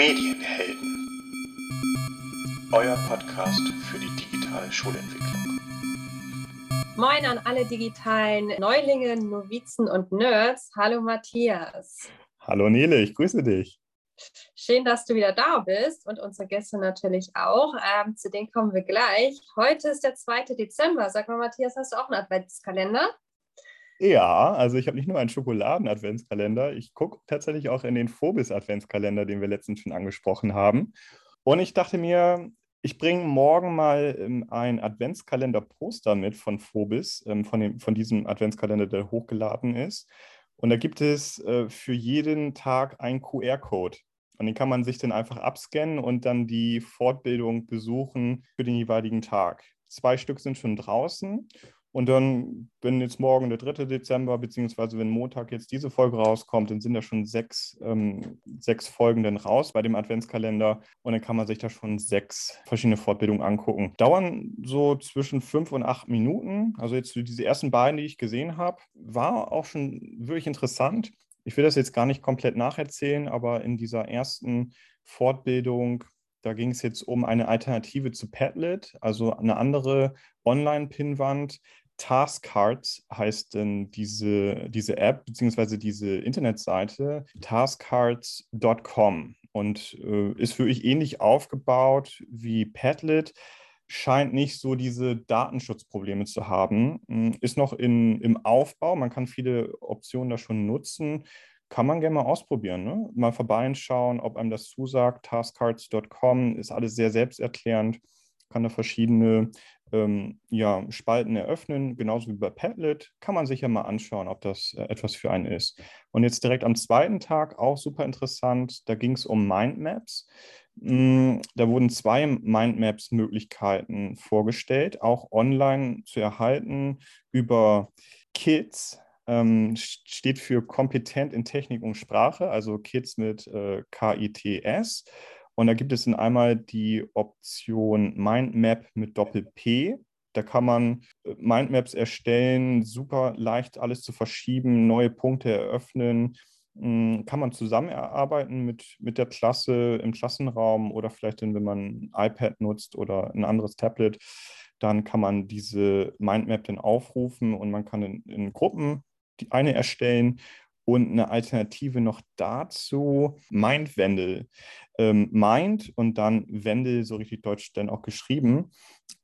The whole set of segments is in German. Medienhelden, euer Podcast für die digitale Schulentwicklung. Moin an alle digitalen Neulinge, Novizen und Nerds. Hallo Matthias. Hallo Nele, ich grüße dich. Schön, dass du wieder da bist und unsere Gäste natürlich auch. Zu denen kommen wir gleich. Heute ist der 2. Dezember. Sag mal Matthias, hast du auch einen Adventskalender? Ja, also ich habe nicht nur einen Schokoladen-Adventskalender, ich gucke tatsächlich auch in den Fobis-Adventskalender, den wir letztens schon angesprochen haben. Und ich dachte mir, ich bringe morgen mal ein Adventskalender-Poster mit von Fobis, von diesem Adventskalender, der hochgeladen ist. Und da gibt es für jeden Tag einen QR-Code. Und den kann man sich dann einfach abscannen und dann die Fortbildung besuchen für den jeweiligen Tag. 2 Stück sind schon draußen. Und dann, wenn jetzt morgen der 3. Dezember, beziehungsweise wenn Montag jetzt diese Folge rauskommt, dann sind da schon sechs Folgen dann raus bei dem Adventskalender. Und dann kann man sich da schon 6 verschiedene Fortbildungen angucken. Dauern so zwischen 5 und 8 Minuten. Also jetzt diese ersten beiden, die ich gesehen habe, war auch schon wirklich interessant. Ich will das jetzt gar nicht komplett nacherzählen, aber in dieser ersten Fortbildung, da ging es jetzt um eine Alternative zu Padlet, also eine andere Online-Pinnwand. Taskcards heißt denn diese App bzw. diese Internetseite taskcards.com und ist wirklich ähnlich aufgebaut wie Padlet, scheint nicht so diese Datenschutzprobleme zu haben, ist noch im Aufbau, man kann viele Optionen da schon nutzen, kann man gerne mal ausprobieren, ne? Mal vorbeischauen, ob einem das zusagt. Taskcards.com ist alles sehr selbsterklärend, kann da verschiedene Spalten eröffnen, genauso wie bei Padlet, kann man sich ja mal anschauen, ob das etwas für einen ist. Und jetzt direkt am zweiten Tag, auch super interessant, da ging es um Mindmaps. Da wurden 2 Mindmaps-Möglichkeiten vorgestellt, auch online zu erhalten über KITS, steht für kompetent in Technik und Sprache, also KITS mit KITS. Und da gibt es dann einmal die Option Mindmap mit Doppel-P. Da kann man Mindmaps erstellen, super leicht alles zu verschieben, neue Punkte eröffnen. Kann man zusammen erarbeiten mit der Klasse im Klassenraum oder vielleicht dann, wenn man ein iPad nutzt oder ein anderes Tablet, dann kann man diese Mindmap dann aufrufen und man kann in Gruppen die eine erstellen. Und eine Alternative noch dazu, Mindwendel. Mind und dann Wendel, so richtig deutsch dann auch geschrieben.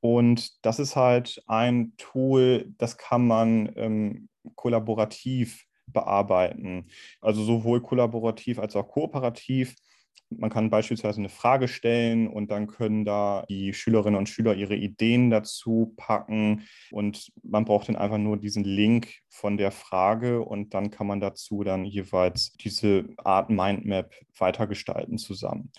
Und das ist halt ein Tool, das kann man kollaborativ bearbeiten. Also sowohl kollaborativ als auch kooperativ. Man kann beispielsweise eine Frage stellen und dann können da die Schülerinnen und Schüler ihre Ideen dazu packen und man braucht dann einfach nur diesen Link von der Frage und dann kann man dazu dann jeweils diese Art Mindmap weitergestalten zusammen.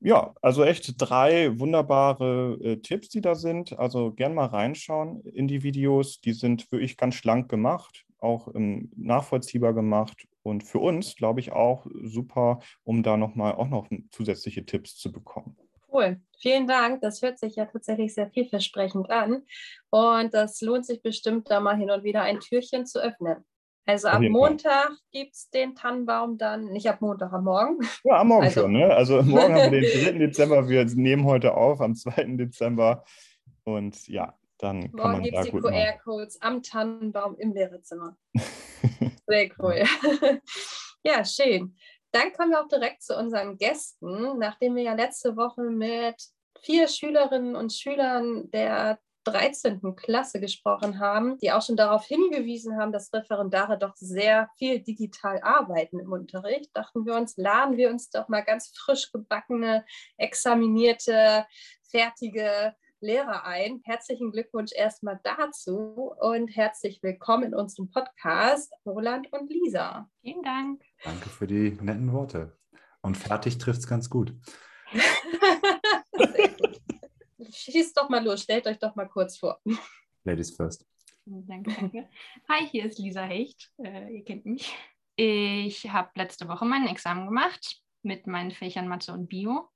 Ja, also echt 3 wunderbare Tipps, die da sind. Also gern mal reinschauen in die Videos. Die sind wirklich ganz schlank gemacht, auch nachvollziehbar gemacht. Und für uns, glaube ich, auch super, um da auch noch zusätzliche Tipps zu bekommen. Cool, vielen Dank. Das hört sich ja tatsächlich sehr vielversprechend an. Und das lohnt sich bestimmt, da mal hin und wieder ein Türchen zu öffnen. Also ab Montag gibt es den Tannenbaum dann, nicht ab Montag, am Morgen. Ja, am Morgen also. Schon. Ne? Also morgen haben wir den 3. Dezember, wir nehmen heute auf, am 2. Dezember. Und ja, dann kann man da gut machen. Morgen gibt es die QR-Codes am Tannenbaum im Lehrerzimmer. Sehr cool. Ja, schön. Dann kommen wir auch direkt zu unseren Gästen. Nachdem wir ja letzte Woche mit 4 Schülerinnen und Schülern der 13. Klasse gesprochen haben, die auch schon darauf hingewiesen haben, dass Referendare doch sehr viel digital arbeiten im Unterricht, dachten wir uns, laden wir uns doch mal ganz frisch gebackene, examinierte, fertige Lehrer ein. Herzlichen Glückwunsch erstmal dazu und herzlich willkommen in unserem Podcast, Roland und Lisa. Vielen Dank. Danke für die netten Worte. Und fertig trifft es ganz gut. Sehr gut. Schießt doch mal los, stellt euch doch mal kurz vor. Ladies first. Danke. Hi, hier ist Lisa Hecht. Ihr kennt mich. Ich habe letzte Woche mein Examen gemacht mit meinen Fächern Mathe und Bio.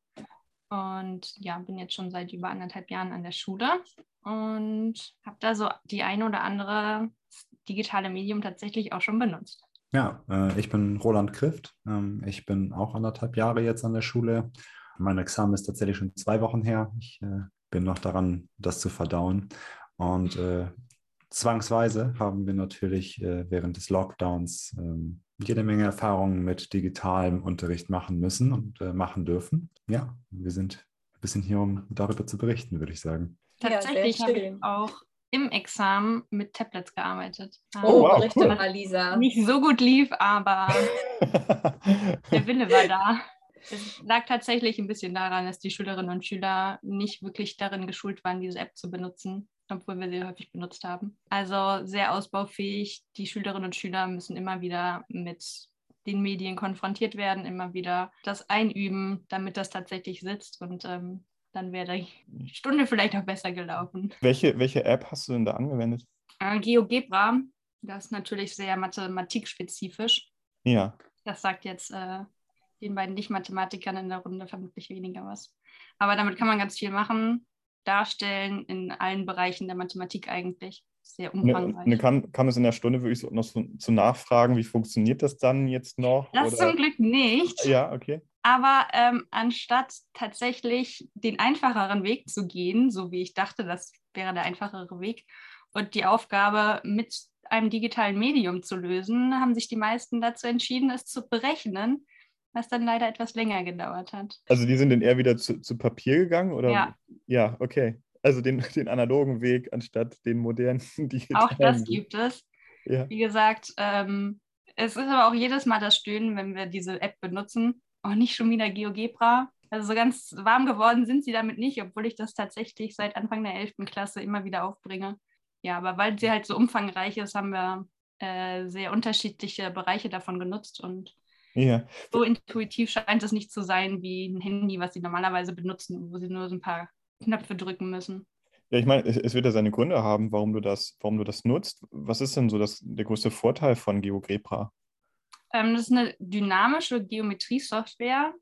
Und ja, bin jetzt schon seit über anderthalb Jahren an der Schule und habe da so die eine oder andere digitale Medium tatsächlich auch schon benutzt. Ja, ich bin Roland Krift. Ich bin auch 1,5 Jahre jetzt an der Schule. Mein Examen ist tatsächlich schon 2 Wochen her. Ich bin noch daran, das zu verdauen. Und zwangsweise haben wir natürlich während des Lockdowns jede Menge Erfahrungen mit digitalem Unterricht machen müssen und machen dürfen. Ja, wir sind ein bisschen hier, um darüber zu berichten, würde ich sagen. Tatsächlich habe ich auch im Examen mit Tablets gearbeitet. Oh, wow, berichte mal, cool. Lisa. Nicht so gut lief, aber der Wille war da. Es lag tatsächlich ein bisschen daran, dass die Schülerinnen und Schüler nicht wirklich darin geschult waren, diese App zu benutzen, obwohl wir sie häufig benutzt haben. Also sehr ausbaufähig. Die Schülerinnen und Schüler müssen immer wieder mit den Medien konfrontiert werden, immer wieder das einüben, damit das tatsächlich sitzt und dann wäre die Stunde vielleicht auch besser gelaufen. Welche App hast du denn da angewendet? GeoGebra, das ist natürlich sehr mathematikspezifisch. Ja. Das sagt jetzt den beiden Nicht-Mathematikern in der Runde vermutlich weniger was. Aber damit kann man ganz viel machen, darstellen in allen Bereichen der Mathematik eigentlich. Sehr umfangreich. Kam es in der Stunde wirklich noch zu nachfragen, wie funktioniert das dann jetzt noch? Das oder? Zum Glück nicht. Ja, okay. Aber anstatt tatsächlich den einfacheren Weg zu gehen, so wie ich dachte, das wäre der einfachere Weg, und die Aufgabe mit einem digitalen Medium zu lösen, haben sich die meisten dazu entschieden, es zu berechnen, was dann leider etwas länger gedauert hat. Also die sind dann eher wieder zu Papier gegangen, oder? Ja. Ja, okay. Also den analogen Weg anstatt den modernen digitalen. Auch das gibt es. Ja. Wie gesagt, es ist aber auch jedes Mal das Stöhnen, wenn wir diese App benutzen. Auch nicht schon wieder GeoGebra. Also so ganz warm geworden sind sie damit nicht, obwohl ich das tatsächlich seit Anfang der 11. Klasse immer wieder aufbringe. Ja, aber weil sie halt so umfangreich ist, haben wir sehr unterschiedliche Bereiche davon genutzt und ja. So intuitiv scheint es nicht zu sein wie ein Handy, was sie normalerweise benutzen, wo sie nur so ein paar Knöpfe drücken müssen. Ja, ich meine, es wird ja seine Gründe haben, warum du das nutzt. Was ist denn so der größte Vorteil von GeoGebra? Das ist eine dynamische Geometrie-Software,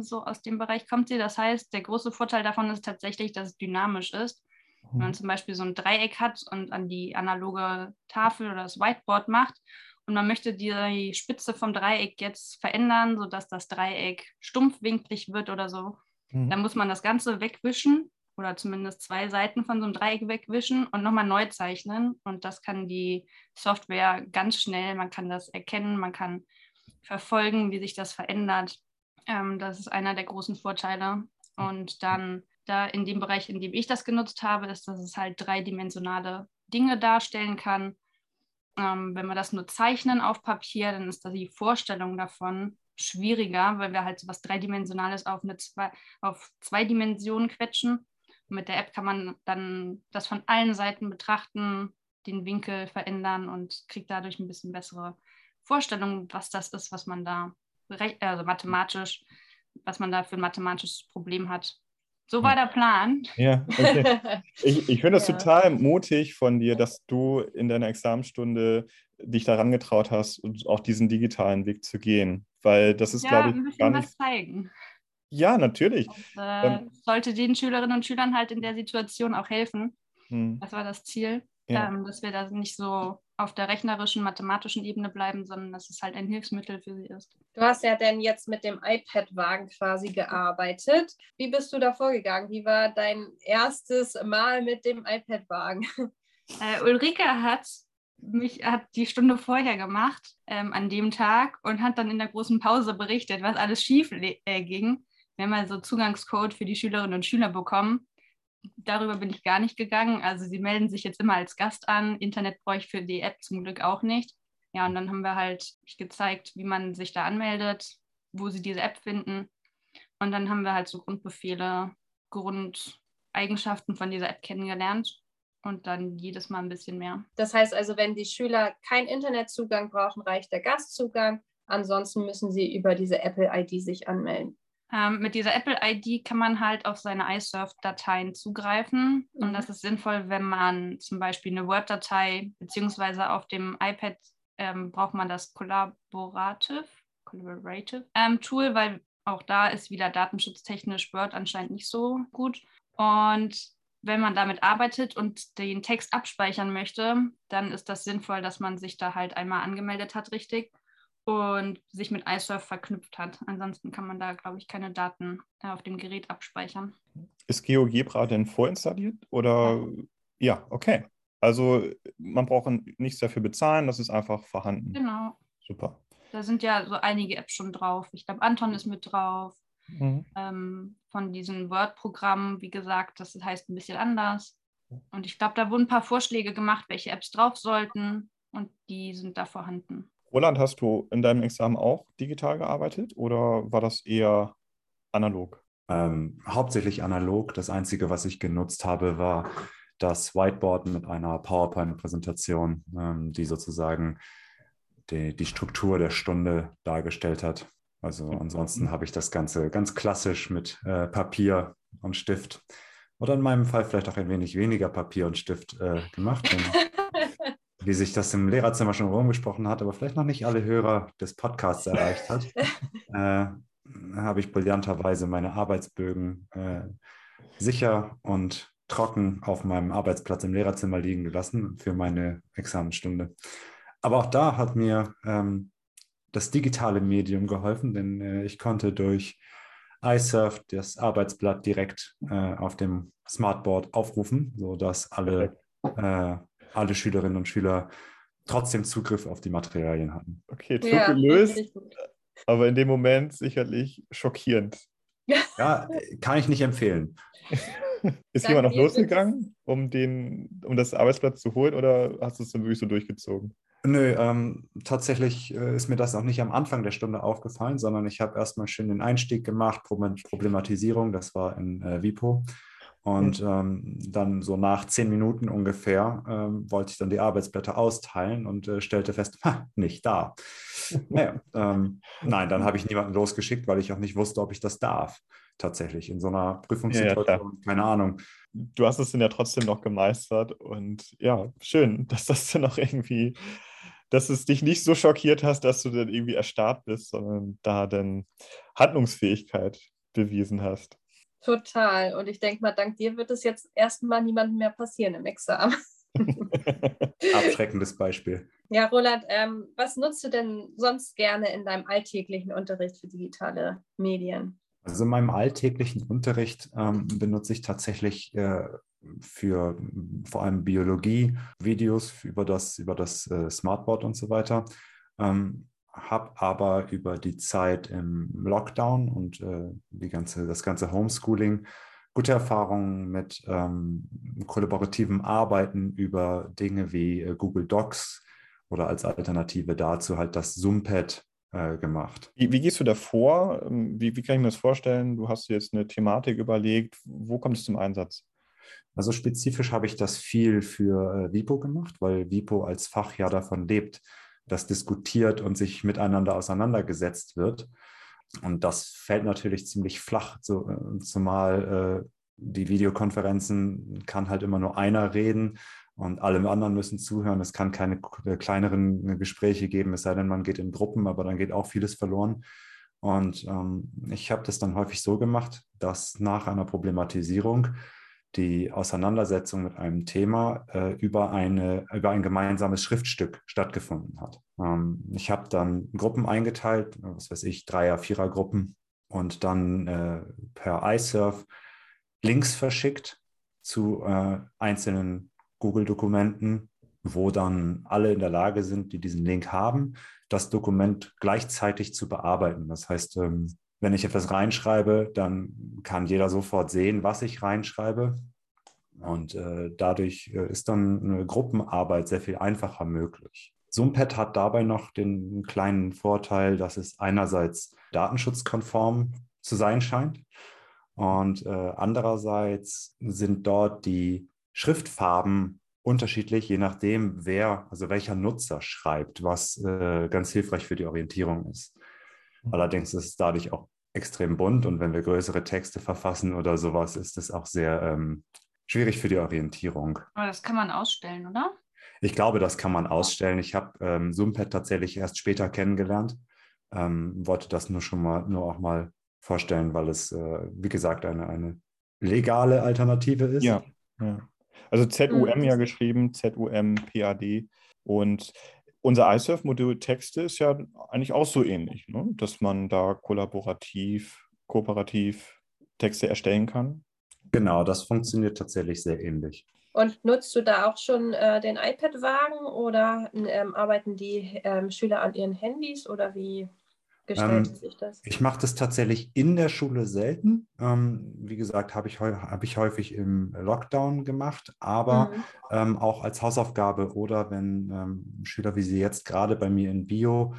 so aus dem Bereich kommt sie. Das heißt, der große Vorteil davon ist tatsächlich, dass es dynamisch ist. Wenn man zum Beispiel so ein Dreieck hat und an die analoge Tafel oder das Whiteboard macht und man möchte die Spitze vom Dreieck jetzt verändern, sodass das Dreieck stumpfwinklig wird oder so, dann muss man das Ganze wegwischen oder zumindest 2 Seiten von so einem Dreieck wegwischen und nochmal neu zeichnen. Und das kann die Software ganz schnell, man kann das erkennen, man kann verfolgen, wie sich das verändert. Das ist einer der großen Vorteile. Und dann da in dem Bereich, in dem ich das genutzt habe, ist, dass es halt 3-dimensionale Dinge darstellen kann. Wenn wir das nur zeichnen auf Papier, dann ist da die Vorstellung davon schwieriger, weil wir halt so was 3-dimensionales auf 2 Dimensionen quetschen. Mit der App kann man dann das von allen Seiten betrachten, den Winkel verändern und kriegt dadurch ein bisschen bessere Vorstellung, was das ist, was man da für ein mathematisches Problem hat. So war der Plan. Ja, okay. Ich finde das total mutig von dir, dass du in deiner Examenstunde dich daran getraut hast, auch diesen digitalen Weg zu gehen, weil das ist, glaube ich, ein bisschen gar nicht... was zeigen. Ja, natürlich. Und, sollte den Schülerinnen und Schülern halt in der Situation auch helfen. Das war das Ziel, dass wir da nicht so auf der rechnerischen, mathematischen Ebene bleiben, sondern dass es halt ein Hilfsmittel für sie ist. Du hast ja dann jetzt mit dem iPad-Wagen quasi gearbeitet. Wie bist du da vorgegangen? Wie war dein erstes Mal mit dem iPad-Wagen? Ulrike hat die Stunde vorher gemacht, an dem Tag, und hat dann in der großen Pause berichtet, was alles schief ging. Wir haben also Zugangscode für die Schülerinnen und Schüler bekommen. Darüber bin ich gar nicht gegangen. Also sie melden sich jetzt immer als Gast an. Internet brauche ich für die App zum Glück auch nicht. Ja, und dann haben wir halt gezeigt, wie man sich da anmeldet, wo sie diese App finden. Und dann haben wir halt so Grundbefehle, Grundeigenschaften von dieser App kennengelernt. Und dann jedes Mal ein bisschen mehr. Das heißt also, wenn die Schüler keinen Internetzugang brauchen, reicht der Gastzugang. Ansonsten müssen sie über diese Apple-ID sich anmelden. Mit dieser Apple-ID kann man halt auf seine iSurf-Dateien zugreifen. Und das ist sinnvoll, wenn man zum Beispiel eine Word-Datei, beziehungsweise auf dem iPad braucht man das Collaborative Tool, weil auch da ist wieder datenschutztechnisch Word anscheinend nicht so gut. Und wenn man damit arbeitet und den Text abspeichern möchte, dann ist das sinnvoll, dass man sich da halt einmal angemeldet hat, richtig, und sich mit iSurf verknüpft hat. Ansonsten kann man da, glaube ich, keine Daten auf dem Gerät abspeichern. Ist GeoGebra denn vorinstalliert? Oder? Ja, okay. Also man braucht nichts dafür bezahlen, das ist einfach vorhanden. Genau. Super. Da sind ja so einige Apps schon drauf. Ich glaube, Anton ist mit drauf. Mhm. Von diesen Word-Programmen, wie gesagt, das heißt ein bisschen anders. Und ich glaube, da wurden ein paar Vorschläge gemacht, welche Apps drauf sollten, und die sind da vorhanden. Roland, hast du in deinem Examen auch digital gearbeitet oder war das eher analog? Hauptsächlich analog. Das Einzige, was ich genutzt habe, war das Whiteboard mit einer PowerPoint-Präsentation, die sozusagen die Struktur der Stunde dargestellt hat. Also ansonsten habe ich das Ganze ganz klassisch mit Papier und Stift oder in meinem Fall vielleicht auch ein wenig weniger Papier und Stift gemacht, wie sich das im Lehrerzimmer schon rumgesprochen hat, aber vielleicht noch nicht alle Hörer des Podcasts erreicht hat, habe ich brillanterweise meine Arbeitsbögen sicher und trocken auf meinem Arbeitsplatz im Lehrerzimmer liegen gelassen für meine Examensstunde. Aber auch da hat mir das digitale Medium geholfen, denn ich konnte durch iSurf das Arbeitsblatt direkt auf dem Smartboard aufrufen, sodass alle Schülerinnen und Schüler trotzdem Zugriff auf die Materialien hatten. Okay, gelöst, aber in dem Moment sicherlich schockierend. Ja, kann ich nicht empfehlen. Ist jemand noch losgegangen, um das Arbeitsblatt zu holen, oder hast du es dann wirklich so durchgezogen? Nö, tatsächlich ist mir das auch nicht am Anfang der Stunde aufgefallen, sondern ich habe erstmal schön den Einstieg gemacht, Problematisierung, das war in WIPO. Und dann so nach 10 Minuten ungefähr wollte ich dann die Arbeitsblätter austeilen und stellte fest, nicht da. Naja, nein, dann habe ich niemanden losgeschickt, weil ich auch nicht wusste, ob ich das darf. Tatsächlich in so einer Prüfungssituation, ja, keine Ahnung. Du hast es dann ja trotzdem noch gemeistert und ja, schön, dass das dann auch irgendwie, dass es dich nicht so schockiert hast, dass du dann irgendwie erstarrt bist, sondern da dann Handlungsfähigkeit bewiesen hast. Total. Und ich denke mal, dank dir wird es jetzt erstmal niemandem mehr passieren im Examen. Abschreckendes Beispiel. Ja, Roland, was nutzt du denn sonst gerne in deinem alltäglichen Unterricht für digitale Medien? Also in meinem alltäglichen Unterricht benutze ich tatsächlich für vor allem Biologie Videos über das Smartboard und so weiter. Habe aber über die Zeit im Lockdown und das ganze Homeschooling gute Erfahrungen mit kollaborativem Arbeiten über Dinge wie Google Docs oder als Alternative dazu halt das ZUMPad gemacht. Wie gehst du da vor? Wie kann ich mir das vorstellen? Du hast dir jetzt eine Thematik überlegt. Wo kommt es zum Einsatz? Also spezifisch habe ich das viel für WIPO gemacht, weil WIPO als Fach ja davon lebt, dass diskutiert und sich miteinander auseinandergesetzt wird. Und das fällt natürlich ziemlich flach, zumal die Videokonferenzen kann halt immer nur einer reden und alle anderen müssen zuhören. Es kann keine kleineren Gespräche geben, es sei denn, man geht in Gruppen, aber dann geht auch vieles verloren. Und ich habe das dann häufig so gemacht, dass nach einer Problematisierung die Auseinandersetzung mit einem Thema über ein gemeinsames Schriftstück stattgefunden hat. Ich habe dann Gruppen eingeteilt, was weiß ich, 3er-, 4er-Gruppen, und dann per iSurf Links verschickt zu einzelnen Google-Dokumenten, wo dann alle in der Lage sind, die diesen Link haben, das Dokument gleichzeitig zu bearbeiten. Das heißt, wenn ich etwas reinschreibe, dann kann jeder sofort sehen, was ich reinschreibe. Und dadurch ist dann eine Gruppenarbeit sehr viel einfacher möglich. ZUMPad hat dabei noch den kleinen Vorteil, dass es einerseits datenschutzkonform zu sein scheint und andererseits sind dort die Schriftfarben unterschiedlich, je nachdem, welcher Nutzer schreibt, was ganz hilfreich für die Orientierung ist. Allerdings ist es dadurch auch extrem bunt, und wenn wir größere Texte verfassen oder sowas, ist es auch sehr schwierig für die Orientierung. Aber das kann man ausstellen, oder? Ich glaube, das kann man ausstellen. Ich habe ZUMPad tatsächlich erst später kennengelernt, wollte das nur auch mal vorstellen, weil es, wie gesagt, eine legale Alternative ist. Ja. Ja. Also ZUM ja geschrieben, ZUM-PAD. Und unser iSurf-Modul Texte ist ja eigentlich auch so ähnlich, ne? Dass man da kooperativ Texte erstellen kann. Genau, das funktioniert tatsächlich sehr ähnlich. Und nutzt du da auch schon den iPad-Wagen oder arbeiten die Schüler an ihren Handys oder wie gestaltet sich das? Ich mache das tatsächlich in der Schule selten. Wie gesagt, hab ich häufig im Lockdown gemacht, aber auch als Hausaufgabe oder wenn Schüler, wie sie jetzt gerade bei mir in Bio,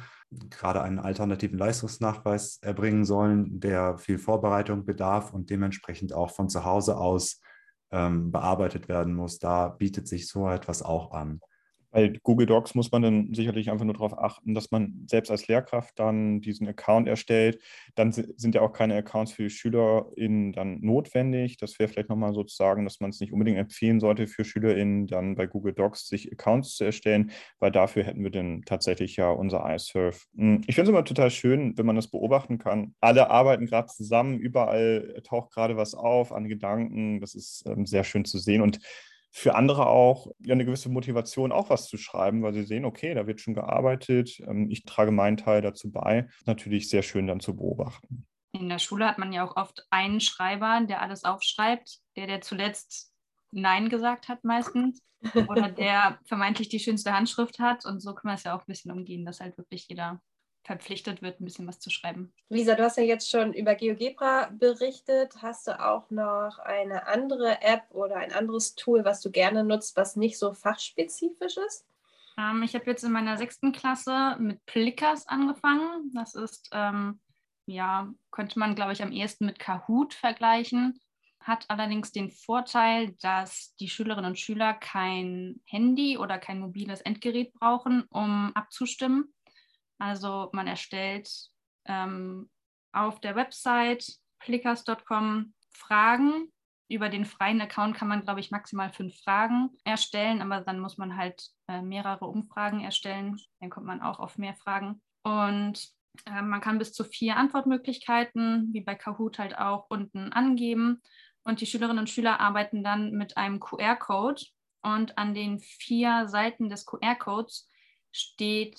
gerade einen alternativen Leistungsnachweis erbringen sollen, der viel Vorbereitung bedarf und dementsprechend auch von zu Hause aus bearbeitet werden muss. Da bietet sich so etwas auch an. Bei Google Docs muss man dann sicherlich einfach nur darauf achten, dass man selbst als Lehrkraft dann diesen Account erstellt. Dann sind ja auch keine Accounts für die SchülerInnen dann notwendig. Das wäre vielleicht nochmal sozusagen, dass man es nicht unbedingt empfehlen sollte für SchülerInnen, dann bei Google Docs sich Accounts zu erstellen, weil dafür hätten wir dann tatsächlich ja unser iSurf. Ich finde es immer total schön, wenn man das beobachten kann. Alle arbeiten gerade zusammen, überall taucht gerade was auf an Gedanken. Das ist sehr schön zu sehen und für andere auch ja eine gewisse Motivation, auch was zu schreiben, weil sie sehen, okay, da wird schon gearbeitet, ich trage meinen Teil dazu bei. Natürlich sehr schön dann zu beobachten. In der Schule hat man ja auch oft einen Schreiber, der alles aufschreibt, der zuletzt Nein gesagt hat meistens oder der vermeintlich die schönste Handschrift hat. Und so können wir es ja auch ein bisschen umgehen, dass halt wirklich jeder verpflichtet wird, ein bisschen was zu schreiben. Lisa, du hast ja jetzt schon über GeoGebra berichtet. Hast du auch noch eine andere App oder ein anderes Tool, was du gerne nutzt, was nicht so fachspezifisch ist? Ich habe jetzt in meiner 6. Klasse mit Plickers angefangen. Das ist, könnte man, glaube ich, am ehesten mit Kahoot vergleichen. Hat allerdings den Vorteil, dass die Schülerinnen und Schüler kein Handy oder kein mobiles Endgerät brauchen, um abzustimmen. Also man erstellt auf der Website plickers.com Fragen. Über den freien Account kann man, glaube ich, maximal 5 Fragen erstellen, aber dann muss man halt mehrere Umfragen erstellen. Dann kommt man auch auf mehr Fragen. Und man kann bis zu 4 Antwortmöglichkeiten, wie bei Kahoot halt auch, unten angeben. Und die Schülerinnen und Schüler arbeiten dann mit einem QR-Code. Und an den 4 Seiten des QR-Codes stehen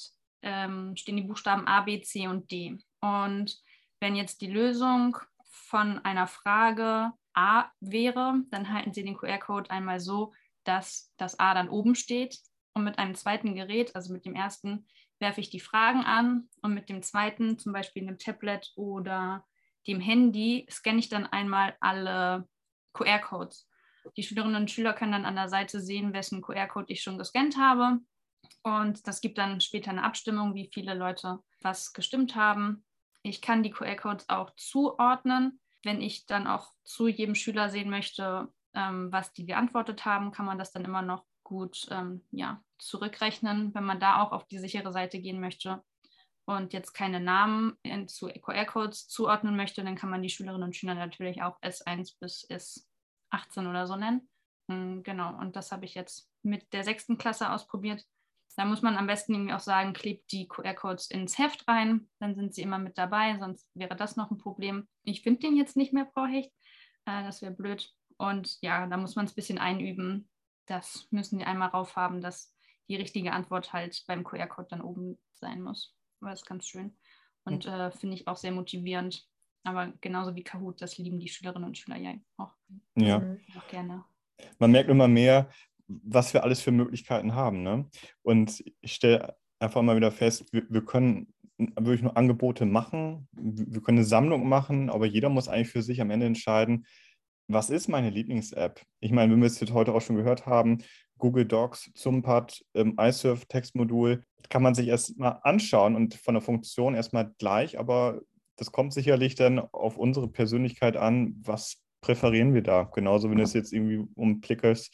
die Buchstaben A, B, C und D. Und wenn jetzt die Lösung von einer Frage A wäre, dann halten Sie den QR-Code einmal so, dass das A dann oben steht. Und mit einem zweiten Gerät, also mit dem ersten, werfe ich die Fragen an. Und mit dem zweiten, zum Beispiel einem Tablet oder dem Handy, scanne ich dann einmal alle QR-Codes. Die Schülerinnen und Schüler können dann an der Seite sehen, wessen QR-Code ich schon gescannt habe. Und das gibt dann später eine Abstimmung, wie viele Leute was gestimmt haben. Ich kann die QR-Codes auch zuordnen. Wenn ich dann auch zu jedem Schüler sehen möchte, was die geantwortet haben, kann man das dann immer noch gut zurückrechnen, wenn man da auch auf die sichere Seite gehen möchte und jetzt keine Namen zu QR-Codes zuordnen möchte, dann kann man die Schülerinnen und Schüler natürlich auch S1 bis S18 oder so nennen. Genau, und das habe ich jetzt mit der 6. Klasse ausprobiert. Da muss man am besten irgendwie auch sagen, klebt die QR-Codes ins Heft rein, dann sind sie immer mit dabei, sonst wäre das noch ein Problem. Ich finde den jetzt nicht mehr, Frau Hecht, das wäre blöd. Und ja, da muss man es ein bisschen einüben. Das müssen die einmal rauf haben, dass die richtige Antwort halt beim QR-Code dann oben sein muss. Aber das ist ganz schön und finde ich auch sehr motivierend. Aber genauso wie Kahoot, das lieben die Schülerinnen und Schüler ja auch. Ja. Auch gerne. Man merkt immer mehr, was wir alles für Möglichkeiten haben. Ne? Und ich stelle einfach mal wieder fest, wir können wirklich nur Angebote machen, wir können eine Sammlung machen, aber jeder muss eigentlich für sich am Ende entscheiden, was ist meine Lieblings-App? Ich meine, wenn wir es jetzt heute auch schon gehört haben, Google Docs, ZUMPad, iSurf, Textmodul, kann man sich erstmal anschauen und von der Funktion erstmal gleich, aber das kommt sicherlich dann auf unsere Persönlichkeit an, was präferieren wir da? Genauso, wenn es jetzt irgendwie um Plickers,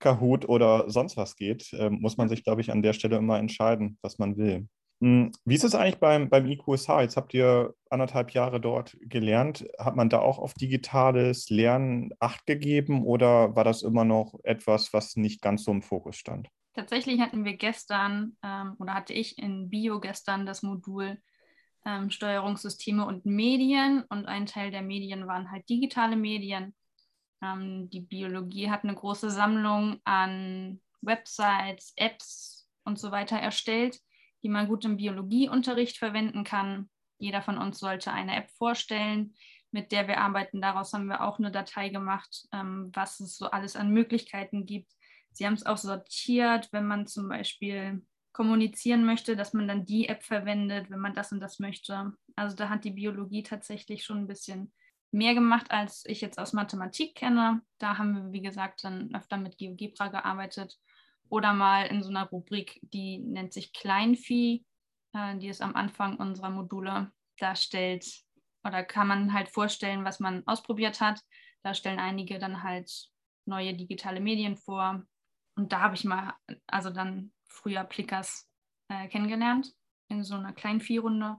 Kahoot oder sonst was geht, muss man sich, glaube ich, an der Stelle immer entscheiden, was man will. Wie ist es eigentlich beim IQSH? Jetzt habt ihr anderthalb Jahre dort gelernt. Hat man da auch auf digitales Lernen Acht gegeben oder war das immer noch etwas, was nicht ganz so im Fokus stand? Tatsächlich hatten wir gestern oder hatte ich in Bio gestern das Modul Steuerungssysteme und Medien und ein Teil der Medien waren halt digitale Medien. Die Biologie hat eine große Sammlung an Websites, Apps und so weiter erstellt, die man gut im Biologieunterricht verwenden kann. Jeder von uns sollte eine App vorstellen, mit der wir arbeiten. Daraus haben wir auch eine Datei gemacht, was es so alles an Möglichkeiten gibt. Sie haben es auch sortiert, wenn man zum Beispiel kommunizieren möchte, dass man dann die App verwendet, wenn man das und das möchte. Also da hat die Biologie tatsächlich schon ein bisschen mehr gemacht, als ich jetzt aus Mathematik kenne. Da haben wir, wie gesagt, dann öfter mit GeoGebra gearbeitet oder mal in so einer Rubrik, die nennt sich Kleinvieh, die ist am Anfang unserer Module. Da stellt oder kann man halt vorstellen, was man ausprobiert hat. Da stellen einige dann halt neue digitale Medien vor. Und da habe ich mal, also dann früher Plickers kennengelernt in so einer kleinen Vierrunde.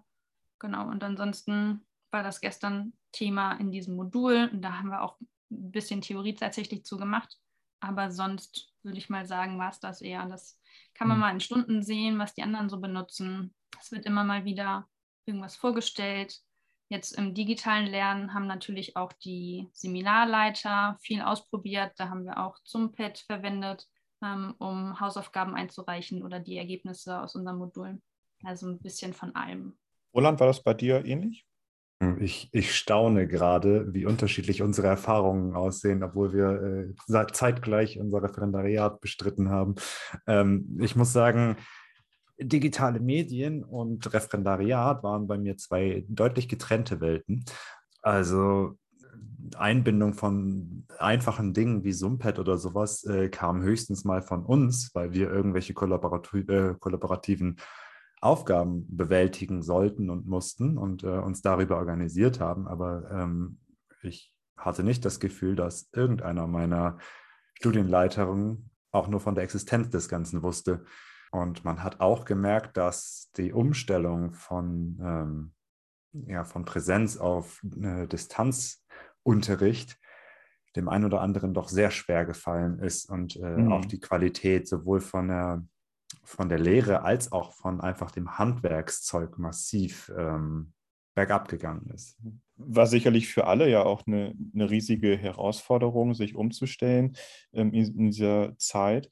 Genau, und ansonsten war das gestern Thema in diesem Modul. Und da haben wir auch ein bisschen Theorie tatsächlich zu gemacht. Aber sonst würde ich mal sagen, war es das eher. Das kann man mal in Stunden sehen, was die anderen so benutzen. Es wird immer mal wieder irgendwas vorgestellt. Jetzt im digitalen Lernen haben natürlich auch die Seminarleiter viel ausprobiert. Da haben wir auch ZUMPad verwendet, um Hausaufgaben einzureichen oder die Ergebnisse aus unserem Modul. Also ein bisschen von allem. Roland, war das bei dir ähnlich? Ich staune gerade, wie unterschiedlich unsere Erfahrungen aussehen, obwohl wir zeitgleich unser Referendariat bestritten haben. Ich muss sagen, digitale Medien und Referendariat waren bei mir zwei deutlich getrennte Welten. Also Einbindung von einfachen Dingen wie ZUMPad oder sowas kam höchstens mal von uns, weil wir irgendwelche kollaborativen Aufgaben bewältigen sollten und mussten und uns darüber organisiert haben. Aber ich hatte nicht das Gefühl, dass irgendeiner meiner Studienleiterinnen auch nur von der Existenz des Ganzen wusste. Und man hat auch gemerkt, dass die Umstellung von Präsenz auf Distanzunterricht dem einen oder anderen doch sehr schwer gefallen ist und auch die Qualität sowohl von der Lehre als auch von einfach dem Handwerkszeug massiv bergab gegangen ist. War sicherlich für alle ja auch eine riesige Herausforderung, sich umzustellen in dieser Zeit.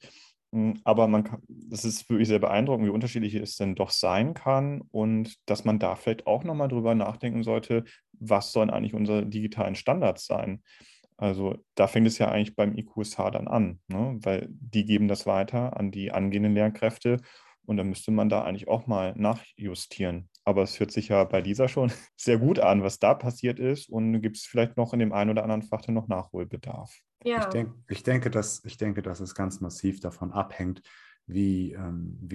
Aber das ist wirklich sehr beeindruckend, wie unterschiedlich es denn doch sein kann und dass man da vielleicht auch nochmal drüber nachdenken sollte, was sollen eigentlich unsere digitalen Standards sein? Also da fängt es ja eigentlich beim IQSH dann an, ne? Weil die geben das weiter an die angehenden Lehrkräfte und dann müsste man da eigentlich auch mal nachjustieren. Aber es hört sich ja bei Lisa schon sehr gut an, was da passiert ist und gibt es vielleicht noch in dem einen oder anderen Fach dann noch Nachholbedarf. Ja. Ich denke, dass es ganz massiv davon abhängt, wie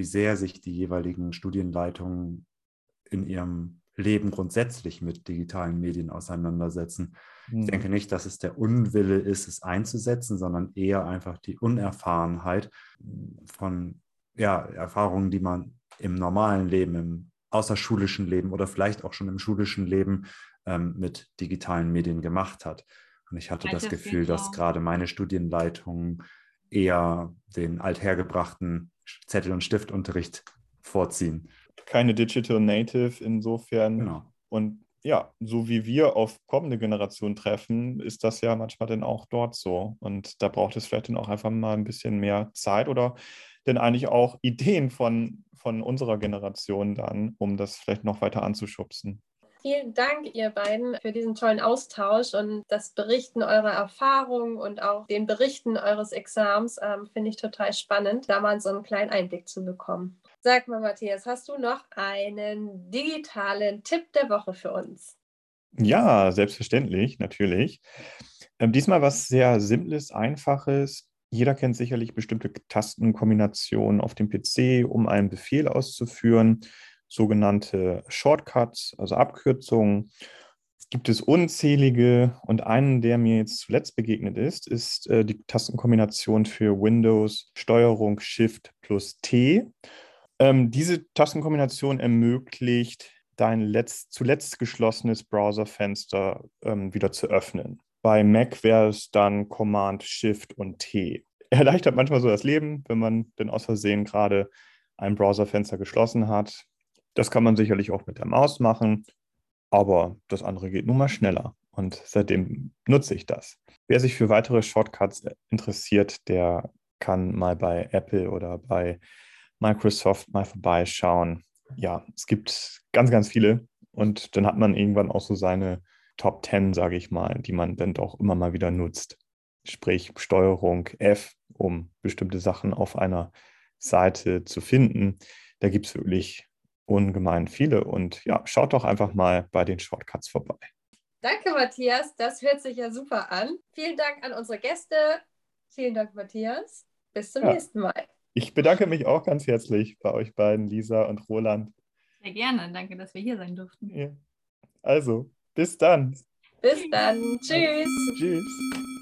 sehr sich die jeweiligen Studienleitungen in ihrem Leben grundsätzlich mit digitalen Medien auseinandersetzen. Ich denke nicht, dass es der Unwille ist, es einzusetzen, sondern eher einfach die Unerfahrenheit von Erfahrungen, die man im normalen Leben, im außerschulischen Leben oder vielleicht auch schon im schulischen Leben mit digitalen Medien gemacht hat. Und ich hatte das Gefühl, dass gerade meine Studienleitungen eher den althergebrachten Zettel- und Stiftunterricht vorziehen. Keine Digital Native insofern. Genau. Und ja, so wie wir auf kommende Generationen treffen, ist das ja manchmal dann auch dort so. Und da braucht es vielleicht dann auch einfach mal ein bisschen mehr Zeit oder dann eigentlich auch Ideen von unserer Generation dann, um das vielleicht noch weiter anzuschubsen. Vielen Dank, ihr beiden, für diesen tollen Austausch und das Berichten eurer Erfahrungen und auch den Berichten eures Exams finde ich total spannend, da mal so einen kleinen Einblick zu bekommen. Sag mal, Matthias, hast du noch einen digitalen Tipp der Woche für uns? Ja, selbstverständlich, natürlich. Diesmal was sehr Simples, Einfaches. Jeder kennt sicherlich bestimmte Tastenkombinationen auf dem PC, um einen Befehl auszuführen. Sogenannte Shortcuts, also Abkürzungen, gibt es unzählige und einen, der mir jetzt zuletzt begegnet ist die Tastenkombination für Windows Steuerung-Shift+T. Diese Tastenkombination ermöglicht, dein zuletzt geschlossenes Browserfenster wieder zu öffnen. Bei Mac wäre es dann Command-Shift+T. Erleichtert manchmal so das Leben, wenn man dann aus Versehen gerade ein Browserfenster geschlossen hat. Das kann man sicherlich auch mit der Maus machen, aber das andere geht nun mal schneller und seitdem nutze ich das. Wer sich für weitere Shortcuts interessiert, der kann mal bei Apple oder bei Microsoft mal vorbeischauen. Ja, es gibt ganz, ganz viele und dann hat man irgendwann auch so seine Top 10, sage ich mal, die man dann doch immer mal wieder nutzt. Sprich Steuerung F, um bestimmte Sachen auf einer Seite zu finden. Da gibt es wirklich ungemein viele und ja, schaut doch einfach mal bei den Shortcuts vorbei. Danke, Matthias. Das hört sich ja super an. Vielen Dank an unsere Gäste. Vielen Dank, Matthias. Bis zum nächsten Mal. Ich bedanke mich auch ganz herzlich bei euch beiden, Lisa und Roland. Sehr gerne. Danke, dass wir hier sein durften. Ja. Also, bis dann. Bis dann. Tschüss. Tschüss.